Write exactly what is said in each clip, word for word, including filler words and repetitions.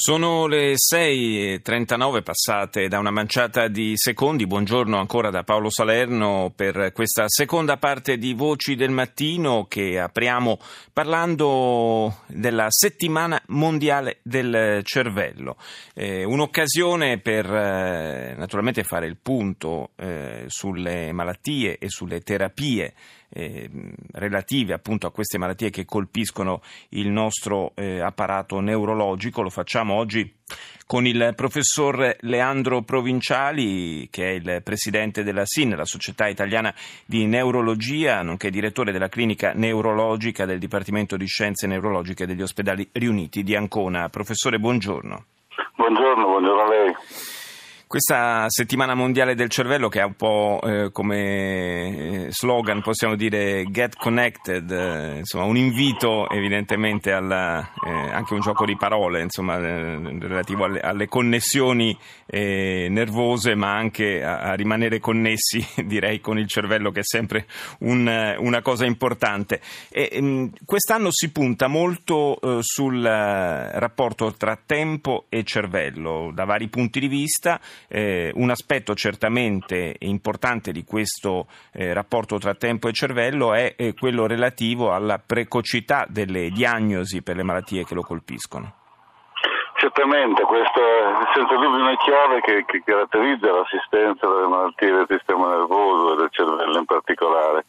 Sono le sei e trentanove passate da una manciata di secondi. Buongiorno ancora da Paolo Salerno per questa seconda parte di Voci del Mattino che apriamo parlando della Settimana Mondiale del Cervello. Eh, un'occasione per eh, naturalmente fare il punto eh, sulle malattie e sulle terapie Eh, relative appunto a queste malattie che colpiscono il nostro eh, apparato neurologico. Lo facciamo oggi con il professor Leandro Provinciali, che è il presidente della S I N, la Società Italiana di Neurologia, nonché direttore della clinica neurologica del Dipartimento di Scienze Neurologiche degli Ospedali Riuniti di Ancona. Professore, buongiorno. Buongiorno, buongiorno a lei. Questa settimana mondiale del cervello che ha un po' eh, come slogan, possiamo dire, Get Connected, eh, insomma un invito evidentemente alla, eh, anche un gioco di parole insomma eh, relativo alle, alle connessioni eh, nervose, ma anche a, a rimanere connessi direi con il cervello, che è sempre un, una cosa importante. E, ehm, quest'anno si punta molto eh, sul rapporto tra tempo e cervello da vari punti di vista. Eh, un aspetto certamente importante di questo eh, rapporto tra tempo e cervello è eh, quello relativo alla precocità delle diagnosi per le malattie che lo colpiscono. Certamente, questo è senza dubbio una chiave che, che caratterizza l'assistenza delle malattie del sistema nervoso e del cervello in particolare.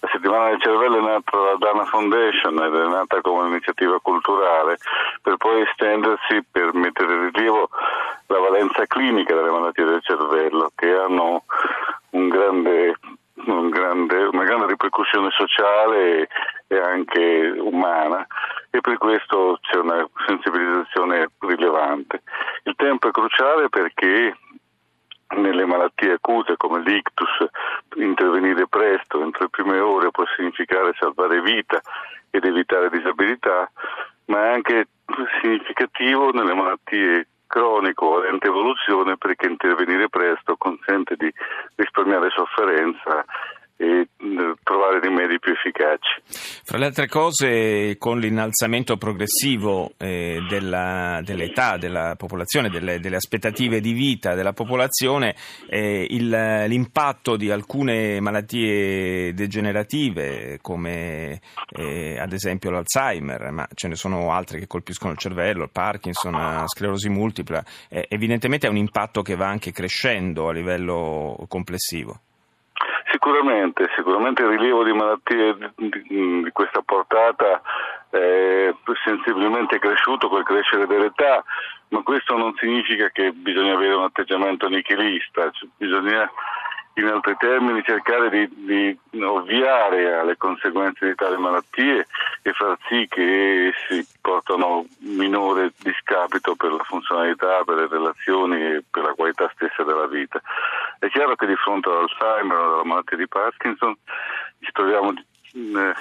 La settimana del cervello è nata dalla Dana Foundation ed è nata come un'iniziativa culturale per poi estendersi per mettere in rilievo la valenza clinica delle malattie del cervello, che hanno un grande, un grande, una grande ripercussione sociale e anche umana, e per questo c'è una sensibilizzazione rilevante. Il tempo è cruciale perché nelle malattie acute come l'ictus intervenire presto, entro le prime ore, può significare salvare vita ed evitare disabilità, ma è anche significativo nelle malattie cronico, lenta evoluzione, perché intervenire presto consente di risparmiare sofferenza e trovare rimedi più efficaci. Fra le altre cose, con l'innalzamento progressivo eh, della, dell'età della popolazione, delle, delle aspettative di vita della popolazione, eh, il, l'impatto di alcune malattie degenerative come eh, ad esempio l'Alzheimer, ma ce ne sono altre che colpiscono il cervello, il Parkinson, la sclerosi multipla, eh, evidentemente è un impatto che va anche crescendo a livello complessivo. Sicuramente, sicuramente il rilievo di malattie di questa portata è sensibilmente cresciuto col crescere dell'età, ma questo non significa che bisogna avere un atteggiamento nichilista, cioè bisogna in altri termini cercare di, di ovviare alle conseguenze di tali malattie e far sì che si portano minore discapito per la funzionalità, per le relazioni e per la qualità stessa della vita. È chiaro che di fronte all'Alzheimer o alla malattia di Parkinson ci troviamo in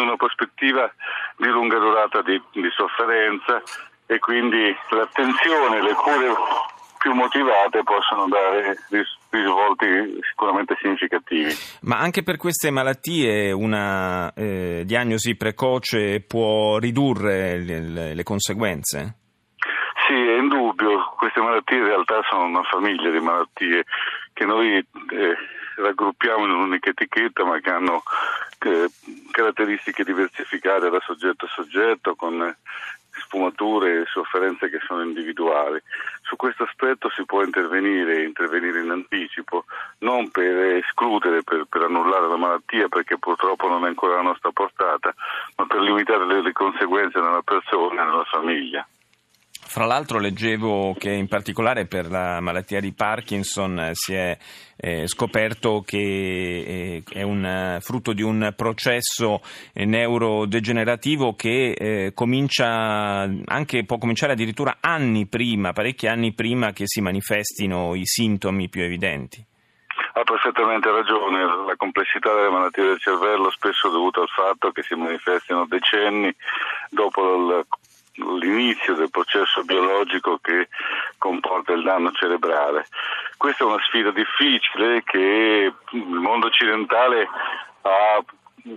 una prospettiva di lunga durata di, di sofferenza, e quindi l'attenzione, le cure più motivate possono dare risvolti sicuramente significativi. Ma anche per queste malattie una eh, diagnosi precoce può ridurre le, le conseguenze? Sì, è indubbio. Queste malattie in realtà sono una famiglia di malattie che noi eh, raggruppiamo in un'unica etichetta, ma che hanno eh, caratteristiche diversificate da soggetto a soggetto, con sfumature e sofferenze che sono individuali. Su questo aspetto si può intervenire, intervenire in anticipo, non per escludere, per, per annullare la malattia, perché purtroppo non è ancora alla nostra portata, ma per limitare le, le conseguenze nella persona e nella famiglia. Fra l'altro leggevo che in particolare per la malattia di Parkinson si è eh, scoperto che eh, è un frutto di un processo eh, neurodegenerativo che eh, comincia anche può cominciare addirittura anni prima, parecchi anni prima che si manifestino i sintomi più evidenti. Ha perfettamente ragione, la complessità delle malattie del cervello spesso è dovuta al fatto che si manifestino decenni dopo l'inizio del processo biologico che comporta il danno cerebrale. Questa è una sfida difficile che il mondo occidentale ha,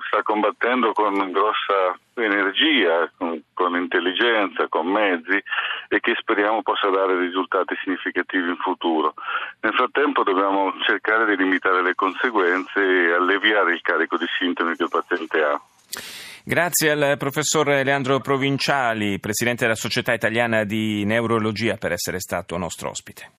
sta combattendo con grossa energia, con, con intelligenza, con mezzi, e che speriamo possa dare risultati significativi in futuro. Nel frattempo dobbiamo cercare di limitare le conseguenze e alleviare il carico di sintomi che il paziente ha. Grazie al professor Leandro Provinciali, presidente della Società Italiana di Neurologia, per essere stato nostro ospite.